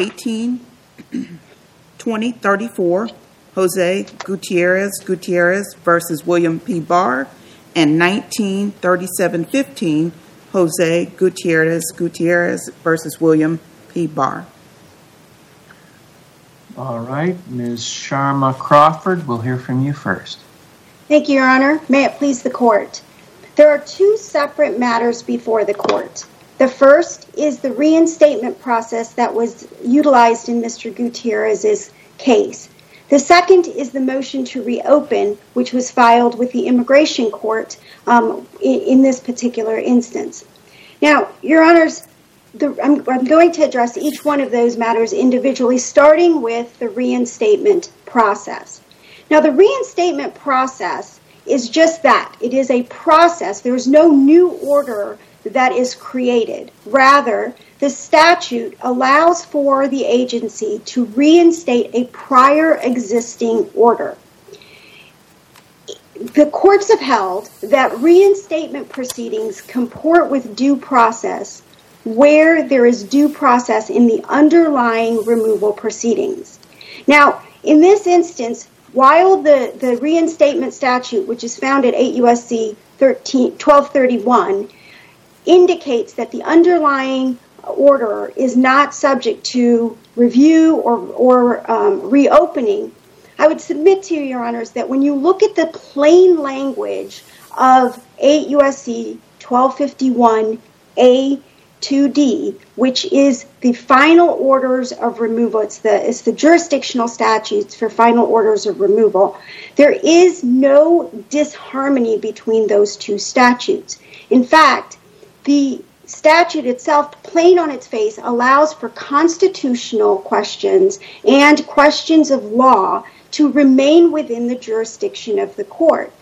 18, 2034, Jose Gutierrez Gutierrez versus William P. Barr, and 193715, Jose Gutierrez Gutierrez versus William P. Barr. All right, Ms. Sharma Crawford, we'll hear from you first. Thank you, Your Honor. May it please the court. There are two separate matters before the court. The first is the reinstatement process that was utilized in Mr. Gutierrez's case. The second is the motion to reopen, which was filed with the immigration court in this particular instance. Now, Your Honors, I'm going to address each one of those matters individually, starting with the reinstatement process. Now, the reinstatement process is just that. It is a process. There is no new order that is created. Rather, the statute allows for the agency to reinstate a prior existing order. The courts have held that reinstatement proceedings comport with due process where there is due process in the underlying removal proceedings. Now, in this instance, while the reinstatement statute, which is found at 8 U.S.C. 1231, indicates that the underlying order is not subject to review or reopening, I would submit to you, Your Honors, that when you look at the plain language of 8 U.S.C. 1251A 2D, which is the final orders of removal. It's the jurisdictional statutes for final orders of removal. There is no disharmony between those two statutes. In fact, the statute itself, plain on its face, allows for constitutional questions and questions of law to remain within the jurisdiction of the court.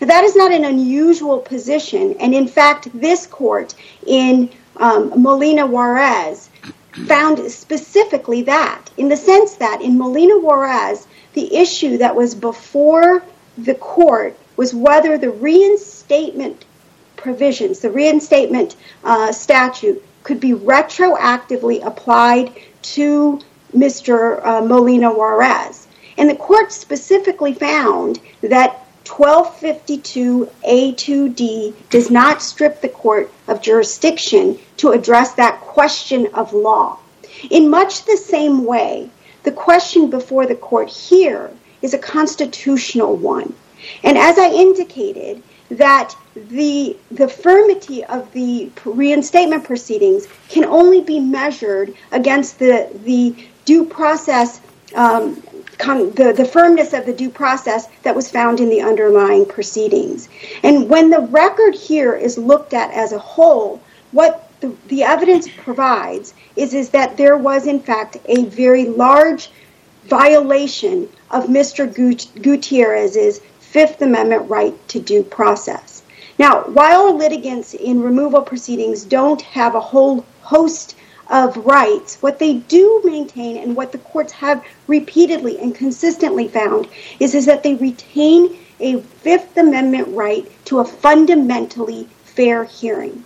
Now, that is not an unusual position, and in fact, this court in Molina Juarez found specifically that, in the sense that in Molina Juarez, the issue that was before the court was whether the reinstatement provisions, the reinstatement statute, could be retroactively applied to Mr. Molina Juarez. And the court specifically found that 1252A2D does not strip the court of jurisdiction to address that question of law. In much the same way, the question before the court here is a constitutional one. And as I indicated, that the firmity of the reinstatement proceedings can only be measured against the due process the firmness of the due process that was found in the underlying proceedings. And when the record here is looked at as a whole, what the evidence provides is that there was, in fact, a very large violation of Mr. Gutierrez's Fifth Amendment right to due process. Now, while litigants in removal proceedings don't have a whole host of rights, what they do maintain and what the courts have repeatedly and consistently found is that they retain a Fifth Amendment right to a fundamentally fair hearing.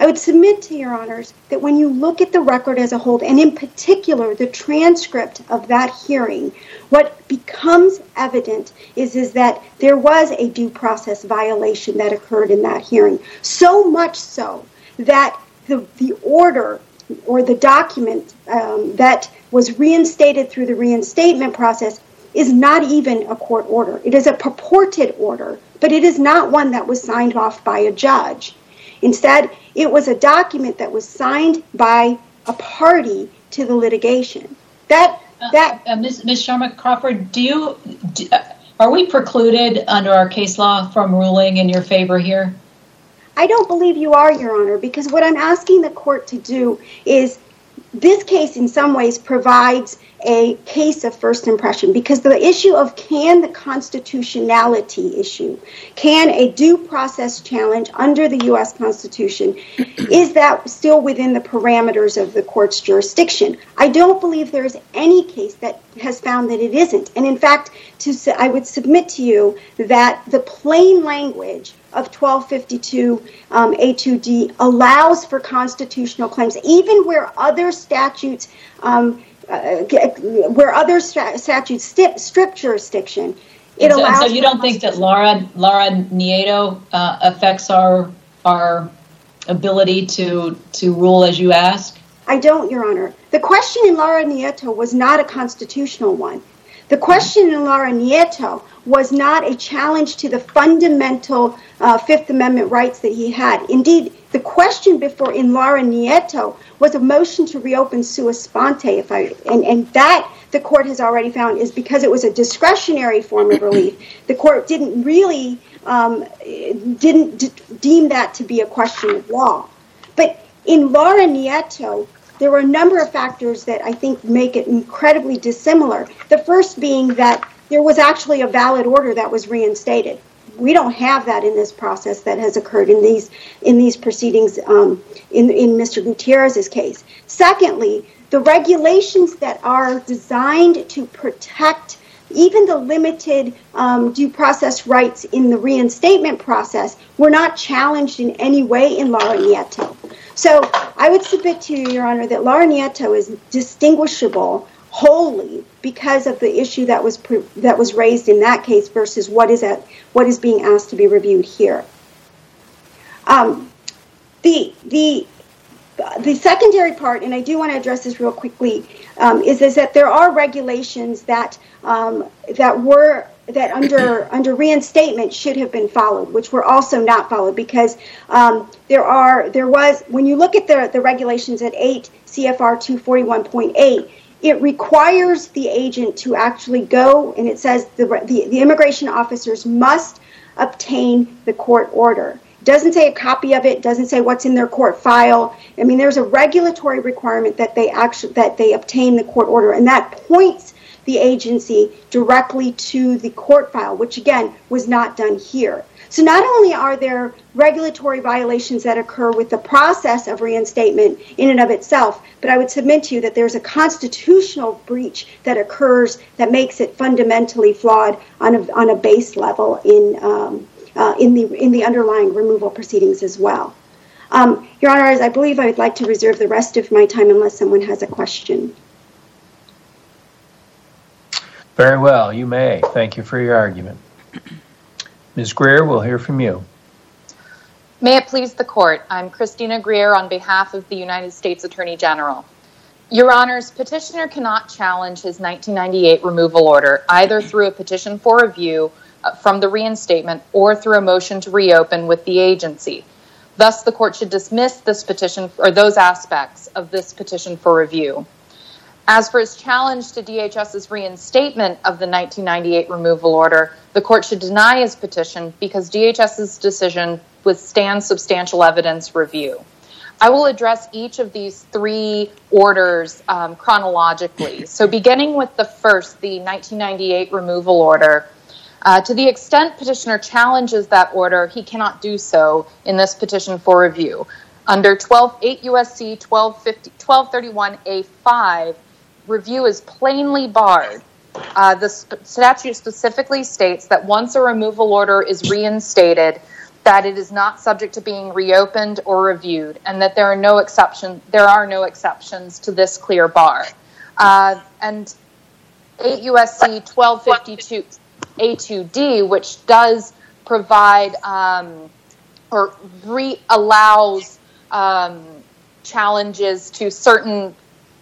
I would submit to Your Honors that when you look at the record as a whole, and in particular the transcript of that hearing, what becomes evident is that there was a due process violation that occurred in that hearing. So much so that the order or the document that was reinstated through the reinstatement process is not even a court order. It is a purported order, but it is not one that was signed off by a judge. Instead, it was a document that was signed by a party to the litigation. Ms. Sharma Crawford, are we precluded under our case law from ruling in your favor here? I don't believe you are, Your Honor, because what I'm asking the court to do is, this case in some ways provides a case of first impression, because the issue of the constitutionality issue, can a due process challenge under the U.S. Constitution, is that still within the parameters of the court's jurisdiction? I don't believe there is any case that has found that it isn't. And in fact, I would submit to you that the plain language of 1252 A2D allows for constitutional claims, even where other statutes where other statutes strip jurisdiction, it allows. So you don't think that Laura Nieto affects our ability to rule as you ask? I don't, Your Honor. The question in Laura Nieto was not a constitutional one. The question in Laura Nieto was not a challenge to the fundamental Fifth Amendment rights that he had. Indeed, the question before in Laura Nieto was a motion to reopen sua sponte, and that the court has already found is because it was a discretionary form of relief. The court didn't really deem that to be a question of law. But in Laura Nieto, there were a number of factors that I think make it incredibly dissimilar. The first being that there was actually a valid order that was reinstated. We don't have that in this process that has occurred in these proceedings in Mr. Gutierrez's case. Secondly, the regulations that are designed to protect even the limited due process rights in the reinstatement process were not challenged in any way in Laura Nieto. So I would submit to you, Your Honor, that Laura Nieto is distinguishable wholly because of the issue that was raised in that case versus what is being asked to be reviewed here. The secondary part, and I do want to address this real quickly, is that there are regulations that under reinstatement should have been followed, which were also not followed because there was when you look at the regulations at 8 CFR 241.8, it requires the agent to actually go, and it says the immigration officers must obtain the court order. Doesn't say a copy of it, doesn't say what's in their court file. I mean, there's a regulatory requirement that they obtain the court order, and that points the agency directly to the court file, which again was not done here. So not only are there regulatory violations that occur with the process of reinstatement in and of itself, but I would submit to you that there's a constitutional breach that occurs that makes it fundamentally flawed on a base level in the underlying removal proceedings as well. Your Honor, I believe I would like to reserve the rest of my time unless someone has a question. Very well, you may. Thank you for your argument. Ms. Greer, we'll hear from you. May it please the court. I'm Christina Greer on behalf of the United States Attorney General. Your Honors, petitioner cannot challenge his 1998 removal order either through a petition for review from the reinstatement or through a motion to reopen with the agency. Thus, the court should dismiss this petition or those aspects of this petition for review. As for his challenge to DHS's reinstatement of the 1998 removal order, the court should deny his petition because DHS's decision withstands substantial evidence review. I will address each of these three orders chronologically. So beginning with the first, the 1998 removal order, to the extent petitioner challenges that order, he cannot do so in this petition for review. Under 8 U.S.C. 1231A5, review is plainly barred. The statute specifically states that once a removal order is reinstated, that it is not subject to being reopened or reviewed, and that there are no exceptions to this clear bar. And 8 U.S.C. 1252... A2D, which does provide or allows challenges to certain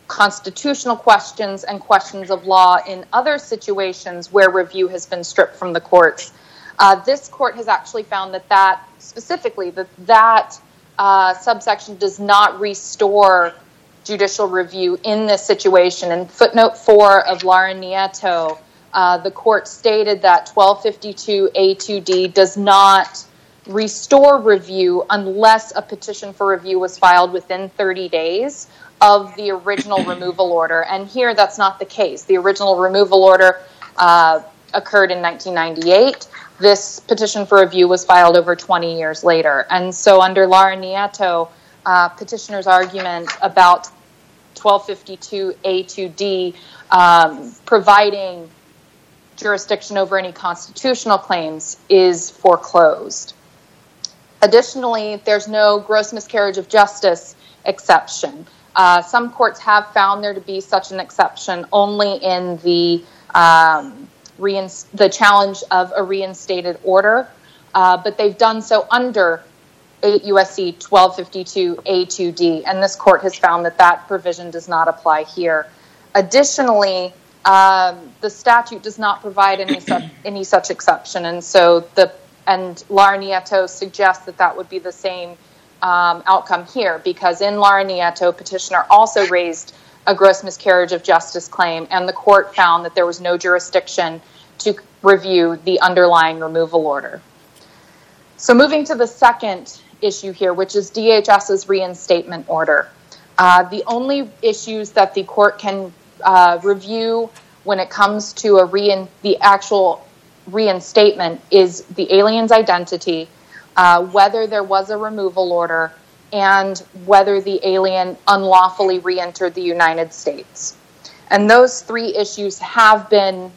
constitutional questions and questions of law in other situations where review has been stripped from the courts. This court has actually found that subsection does not restore judicial review in this situation. And footnote 4 of Laura Nieto, the court stated that 1252A2D does not restore review unless a petition for review was filed within 30 days of the original removal order. And here, that's not the case. The original removal order occurred in 1998. This petition for review was filed over 20 years later. And so under Laura Nieto, petitioner's argument about 1252A2D providing jurisdiction over any constitutional claims is foreclosed. Additionally, there's no gross miscarriage of justice exception. Some courts have found there to be such an exception only in the challenge of a reinstated order, but they've done so under 8 U.S.C. 1252 A2D, and this court has found that that provision does not apply here. Additionally, the statute does not provide any such exception, and so Laura Nieto suggests that that would be the same outcome here, because in Laura Nieto, petitioner also raised a gross miscarriage of justice claim, and the court found that there was no jurisdiction to review the underlying removal order. So moving to the second issue here, which is DHS's reinstatement order. The only issues that the court can review when it comes to the actual reinstatement is the alien's identity, whether there was a removal order, and whether the alien unlawfully re-entered the United States. And those three issues have been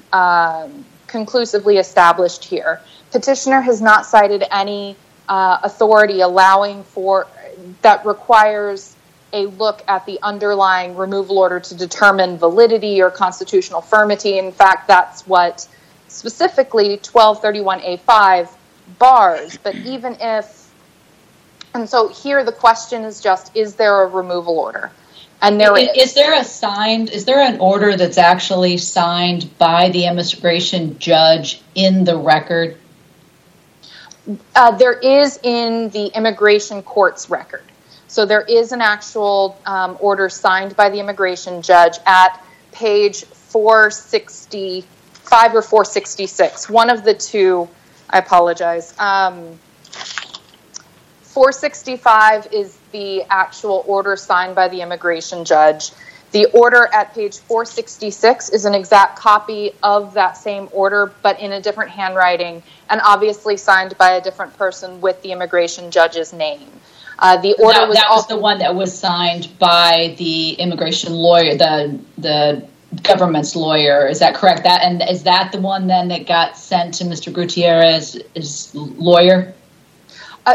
conclusively established here. Petitioner has not cited any authority that requires a look at the underlying removal order to determine validity or constitutional firmity. In fact, that's what specifically 1231A5 bars. But even if, and so here the question is just, is there a removal order? And there is. Is there an order that's actually signed by the immigration judge in the record? There is in the immigration court's record. So there is an actual order signed by the immigration judge at page 465 or 466. One of the two, I apologize. 465 is the actual order signed by the immigration judge. The order at page 466 is an exact copy of that same order, but in a different handwriting, and obviously signed by a different person with the immigration judge's name. The order was the one that was signed by the immigration lawyer, the government's lawyer. Is that correct? And is that the one then that got sent to Mr. Gutierrez's lawyer?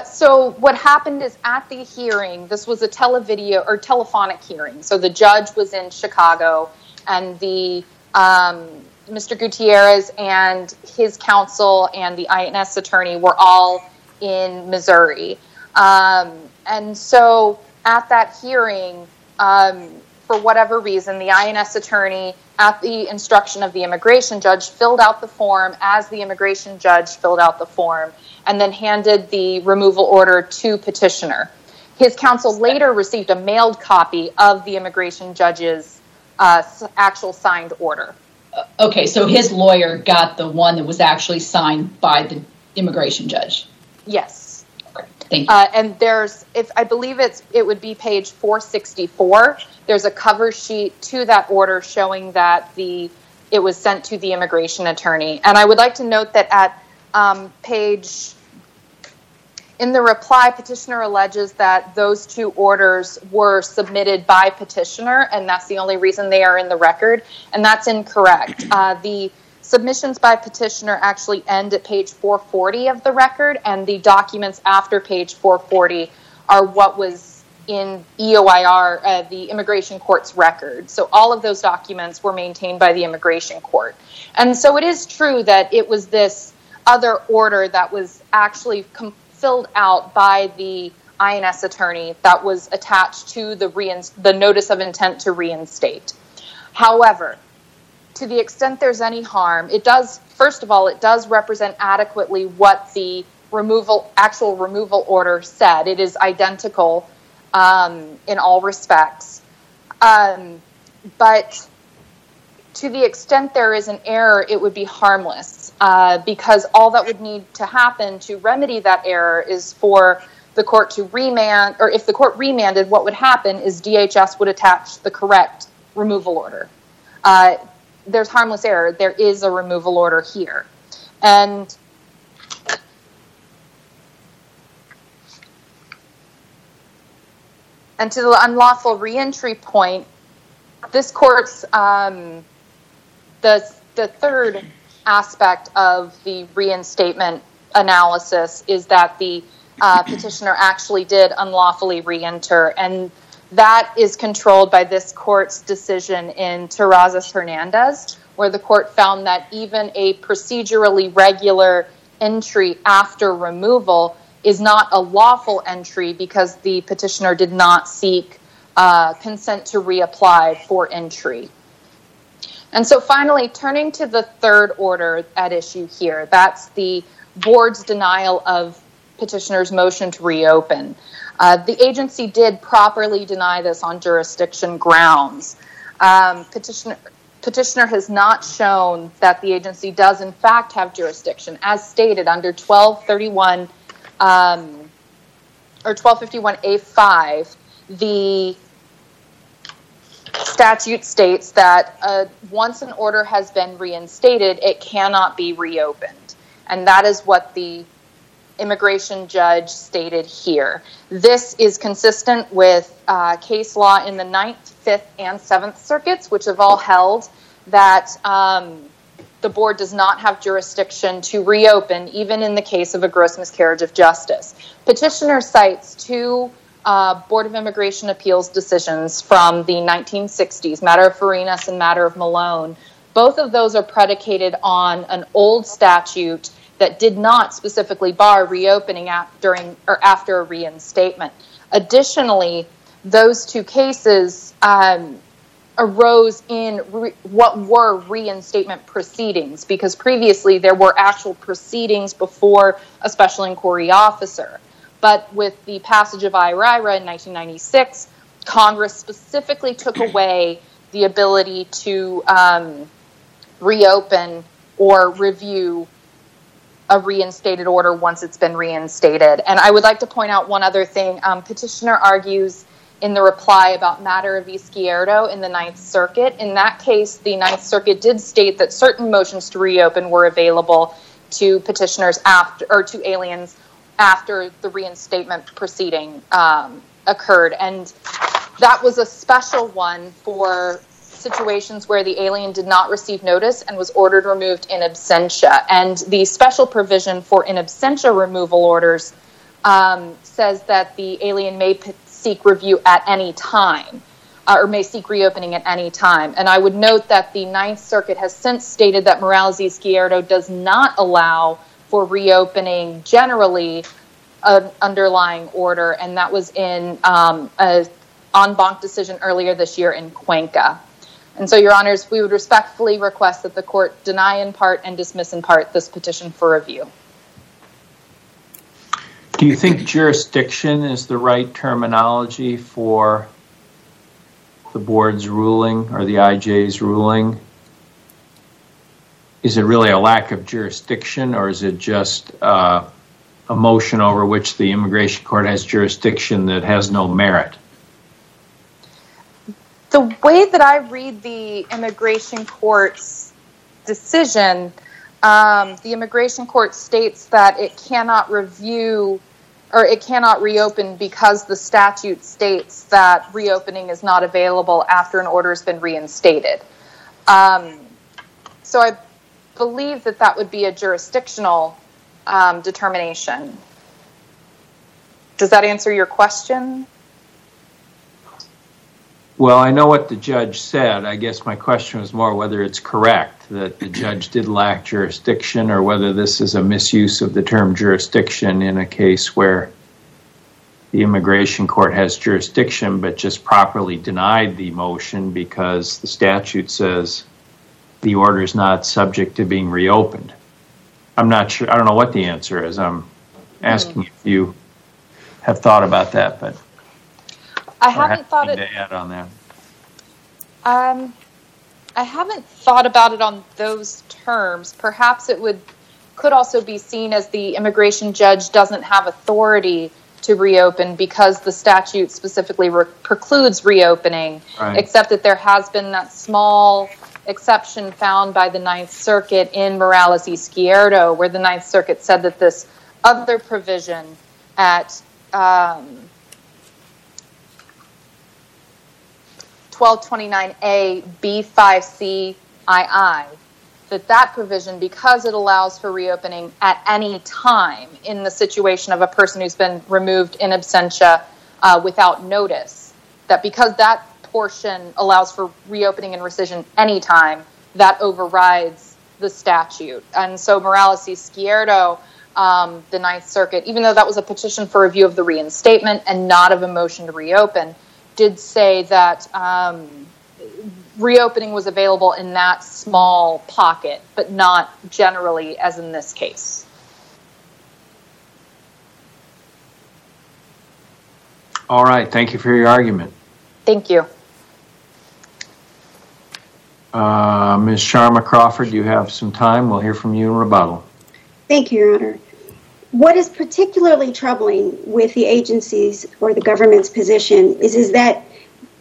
So what happened is at the hearing, this was a telephonic hearing. So the judge was in Chicago, and the Mr. Gutierrez and his counsel and the INS attorney were all in Missouri. And so at that hearing, for whatever reason, the INS attorney, at the instruction of the immigration judge, filled out the form as the immigration judge filled out the form, and then handed the removal order to petitioner. His counsel later received a mailed copy of the immigration judge's actual signed order. Okay, so his lawyer got the one that was actually signed by the immigration judge. Yes. Okay, thank you. And there's, it would be page 464. There's a cover sheet to that order showing that it was sent to the immigration attorney. And I would like to note that at page, in the reply, petitioner alleges that those two orders were submitted by petitioner, and that's the only reason they are in the record, and that's incorrect. The submissions by petitioner actually end at page 440 of the record, and the documents after page 440 are what was in EOIR, the immigration court's record. So all of those documents were maintained by the immigration court. And so it is true that it was this other order that was actually filled out by the INS attorney that was attached to the notice of intent to reinstate. However, to the extent there's any harm, it does represent adequately what the actual removal order said. It is identical in all respects. But to the extent there is an error, it would be harmless because all that would need to happen to remedy that error is for the court to remand, or if the court remanded, what would happen is DHS would attach the correct removal order. There's harmless error. There is a removal order here. And to the unlawful reentry point, this court's the third aspect of the reinstatement analysis is that the petitioner actually did unlawfully reenter, and That is controlled by this court's decision in Terrazas Hernandez, where the court found that even a procedurally regular entry after removal is not a lawful entry because the petitioner did not seek consent to reapply for entry. And so finally, turning to the third order at issue here, that's the board's denial of petitioner's motion to reopen. The agency did properly deny this on jurisdiction grounds. Petitioner has not shown that the agency does in fact have jurisdiction, as stated under 1231 or 1251A5. The statute states that once an order has been reinstated, it cannot be reopened, and that is what the immigration judge stated here. This is consistent with case law in the 9th, 5th, and 7th circuits, which have all held that the board does not have jurisdiction to reopen, even in the case of a gross miscarriage of justice. Petitioner cites two Board of Immigration Appeals decisions from the 1960s, Matter of Farinas and Matter of Malone. Both of those are predicated on an old statute that did not specifically bar reopening after a reinstatement. Additionally, those two cases arose in what were reinstatement proceedings, because previously there were actual proceedings before a special inquiry officer. But with the passage of IRIRA in 1996, Congress specifically took away the ability to reopen or review a reinstated order once it's been reinstated. And I would like to point out one other thing. Petitioner argues in the reply about Matter of Izquierdo in the Ninth Circuit. In that case, the Ninth Circuit did state that certain motions to reopen were available to petitioners to aliens after the reinstatement proceeding occurred. And that was a special one for situations where the alien did not receive notice and was ordered removed in absentia. And the special provision for in absentia removal orders says that the alien may seek review at any time, or may seek reopening at any time. And I would note that the Ninth Circuit has since stated that Morales Izquierdo does not allow for reopening generally an underlying order, and that was in an en banc decision earlier this year in Cuenca. And so, Your Honors, we would respectfully request that the court deny in part and dismiss in part this petition for review. Do you think jurisdiction is the right terminology for the board's ruling or the IJ's ruling? Is it really a lack of jurisdiction, or is it just a motion over which the immigration court has jurisdiction that has no merit? The way that I read the immigration court's decision, the immigration court states that it cannot review or it cannot reopen because the statute states that reopening is not available after an order has been reinstated. So I believe that would be a jurisdictional determination. Does that answer your question? Well, I know what the judge said. I guess my question was more whether it's correct that the judge did lack jurisdiction, or whether this is a misuse of the term jurisdiction in a case where the immigration court has jurisdiction but just properly denied the motion because the statute says the order is not subject to being reopened. I'm not sure. I don't know what the answer is. I'm asking if you have thought about that, but I haven't thought it. To add on that. I haven't thought about it on those terms. Perhaps it could also be seen as the immigration judge doesn't have authority to reopen because the statute specifically precludes reopening, right, except that there has been that small exception found by the Ninth Circuit in Morales Izquierdo, where the Ninth Circuit said that this other provision at 1229A B5C II, that provision, because it allows for reopening at any time in the situation of a person who's been removed in absentia without notice, that because that portion allows for reopening and rescission anytime, that overrides the statute. And so Morales Izquierdo, the Ninth Circuit, even though that was a petition for review of the reinstatement and not of a motion to reopen, did say that reopening was available in that small pocket, but not generally as in this case. All right. Thank you for your argument. Thank you. Ms. Sharma Crawford, you have some time. We'll hear from you in rebuttal. Thank you, Your Honor. What is particularly troubling with the agency's or the government's position is that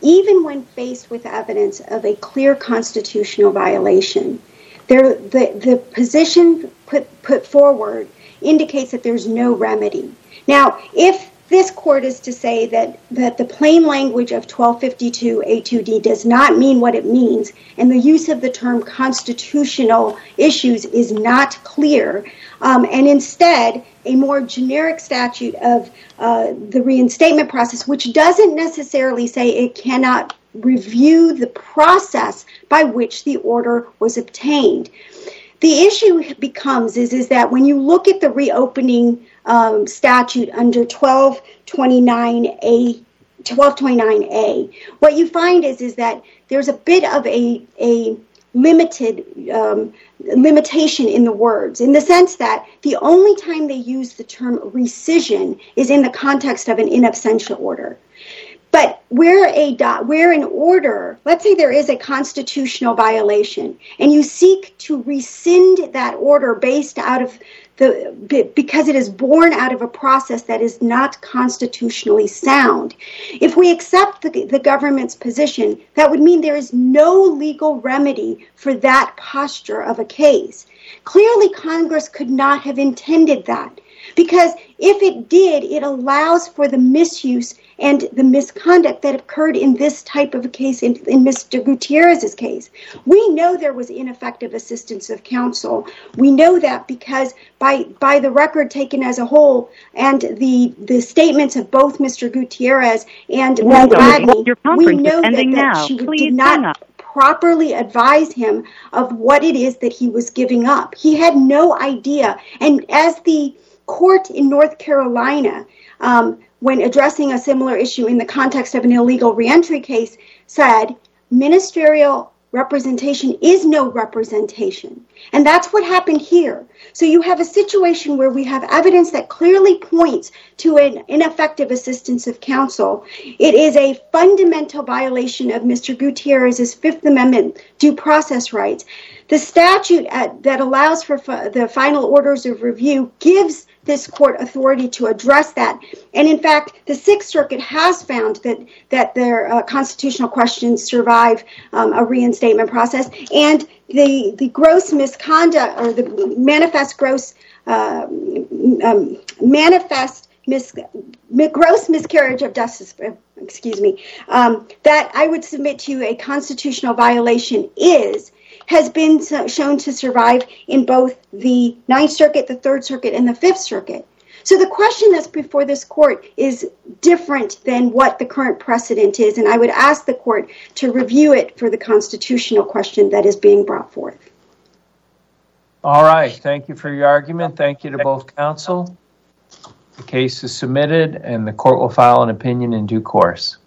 even when faced with evidence of a clear constitutional violation, the position put forward indicates that there's no remedy. Now, if this court is to say that the plain language of 1252A2D does not mean what it means, and the use of the term constitutional issues is not clear, and instead a more generic statute of the reinstatement process, which doesn't necessarily say it cannot review the process by which the order was obtained. The issue becomes is that when you look at the reopening statute under 1229A, what you find is that there's a bit of a limited limitation in the words, in the sense that the only time they use the term rescission is in the context of an in absentia order. But where an order, let's say there is a constitutional violation, and you seek to rescind that order based out of because it is born out of a process that is not constitutionally sound. If we accept the government's position, that would mean there is no legal remedy for that posture of a case. Clearly, Congress could not have intended that, because if it did, it allows for the misuse and the misconduct that occurred in this type of a case, in Mr. Gutierrez's case. We know there was ineffective assistance of counsel. We know that because by the record taken as a whole and the statements of both Mr. Gutierrez and Ms. Gladney, we know that she did not properly advise him of what it is that he was giving up. He had no idea. And as the court in North Carolina, when addressing a similar issue in the context of an illegal reentry case, said ministerial representation is no representation. And that's what happened here. So you have a situation where we have evidence that clearly points to an ineffective assistance of counsel. It is a fundamental violation of Mr. Gutierrez's Fifth Amendment due process rights. The statute that allows for the final orders of review gives this court authority to address that. And in fact, the Sixth Circuit has found that their constitutional questions survive a reinstatement process. And the gross misconduct, or the gross miscarriage of justice, that I would submit to you a constitutional violation has been shown to survive in both the Ninth Circuit, the Third Circuit, and the Fifth Circuit. So the question that's before this court is different than what the current precedent is, and I would ask the court to review it for the constitutional question that is being brought forth. All right. Thank you for your argument. Thank you to both counsel. The case is submitted, and the court will file an opinion in due course.